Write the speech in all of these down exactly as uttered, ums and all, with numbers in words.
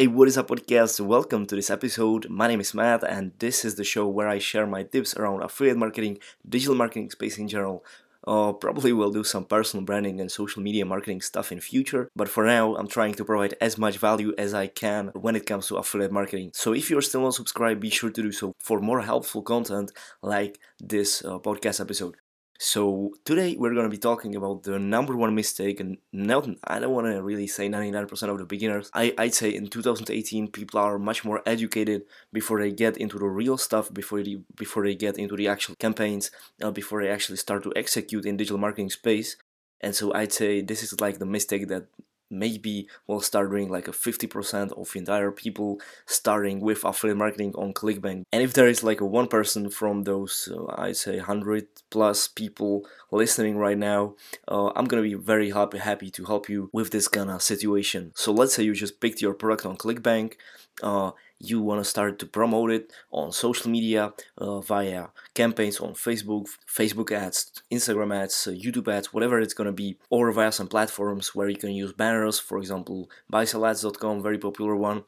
Hey, what is up podcast? Welcome to this episode. My name is Matt and this is the show where I share my tips around affiliate marketing, digital marketing space in general. Uh, probably will do some personal branding and social media marketing stuff in future, but for now I'm trying to provide as much value as I can when it comes to affiliate marketing. So if you're still not subscribed, be sure to do so for more helpful content like this uh, podcast episode. So today we're going to be talking about the number one mistake, and now I don't want to really say ninety-nine percent of the beginners. I, I'd say in two thousand eighteen people are much more educated before they get into the real stuff, before they, before they get into the actual campaigns, uh, before they actually start to execute in digital marketing space. And so I'd say this is like the mistake that maybe we'll start doing like a fifty percent of entire people starting with affiliate marketing on Clickbank. And if there is like a one person from those, uh, I'd say one hundred plus people listening right now, uh, I'm gonna be very happy, happy to help you with this kind of situation. So let's say you just picked your product on Clickbank, uh, you want to start to promote it on social media uh, via campaigns on Facebook, Facebook ads, Instagram ads, uh, YouTube ads, whatever it's going to be, or via some platforms where you can use banners, for example, buy sell ads dot com, very popular one.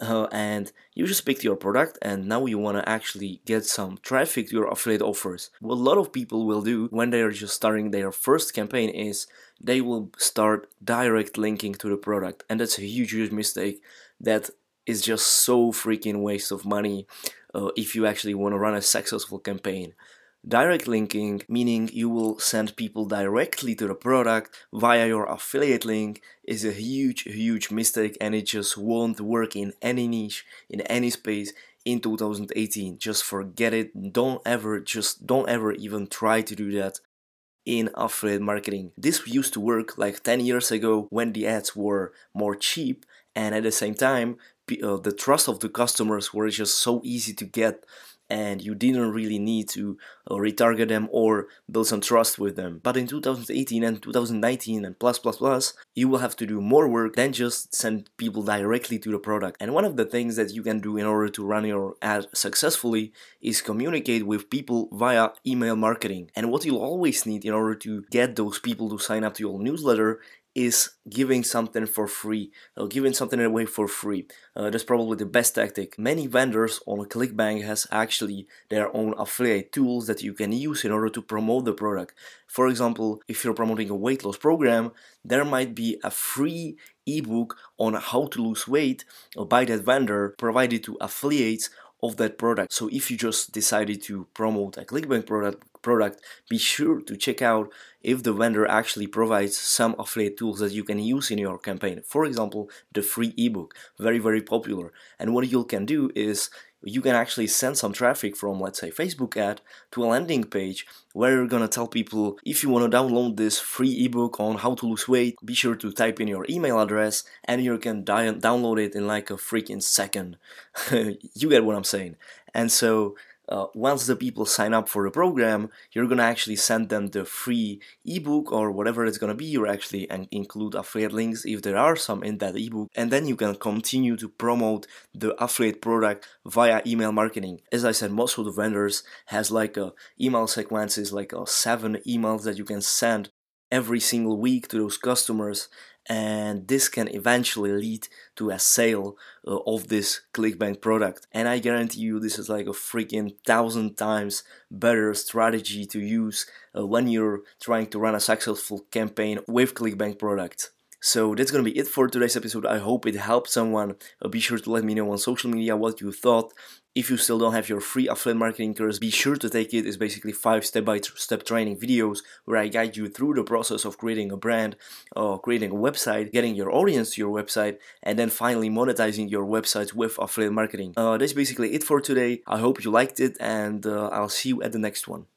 Uh, and you just picked your product and now you want to actually get some traffic to your affiliate offers. What a lot of people will do when they are just starting their first campaign is they will start direct linking to the product, and that's a huge, huge mistake that is just so freaking waste of money uh, if you actually want to run a successful campaign. Direct linking, meaning you will send people directly to the product via your affiliate link, is a huge, huge mistake, and it just won't work in any niche, in any space in two thousand eighteen. Just forget it. Don't ever, just don't ever even try to do that in affiliate marketing. This used to work like ten years ago when the ads were more cheap, and at the same time, Uh, the trust of the customers were just so easy to get, and you didn't really need to uh, retarget them or build some trust with them. But in two thousand eighteen and two thousand nineteen and plus plus plus, you will have to do more work than just send people directly to the product. And one of the things that you can do in order to run your ad successfully is communicate with people via email marketing. And what you'll always need in order to get those people to sign up to your newsletter is giving something for free, uh, giving something away for free. Uh, that's probably the best tactic. Many vendors on Clickbank has actually their own affiliate tools that you can use in order to promote the product. For example, if you're promoting a weight loss program, there might be a free ebook on how to lose weight by that vendor provided to affiliates of that product. So if you just decided to promote a Clickbank product, product, be sure to check out if the vendor actually provides some affiliate tools that you can use in your campaign. For example, the free ebook, very, very popular. And what you can do is you can actually send some traffic from, let's say, Facebook ad to a landing page where you're gonna tell people, if you want to download this free ebook on how to lose weight, be sure to type in your email address and you can di- download it in like a freaking second. You get what I'm saying. And so Uh, once the people sign up for the program, you're gonna actually send them the free ebook or whatever it's gonna be. You're actually and include affiliate links if there are some in that ebook, and then you can continue to promote the affiliate product via email marketing. As I said, most of the vendors has like a email sequences, like a seven emails that you can send every single week to those customers, and this can eventually lead to a sale uh, of this Clickbank product. And I guarantee you this is like a freaking thousand times better strategy to use uh, when you're trying to run a successful campaign with Clickbank product. So that's gonna be it for today's episode. I hope it helped someone. Uh, be sure to let me know on social media what you thought. If you still don't have your free affiliate marketing course, be sure to take it. It's basically five step-by-step training videos where I guide you through the process of creating a brand, uh, creating a website, getting your audience to your website, and then finally monetizing your website with affiliate marketing. Uh, that's basically it for today. I hope you liked it, and uh, I'll see you at the next one.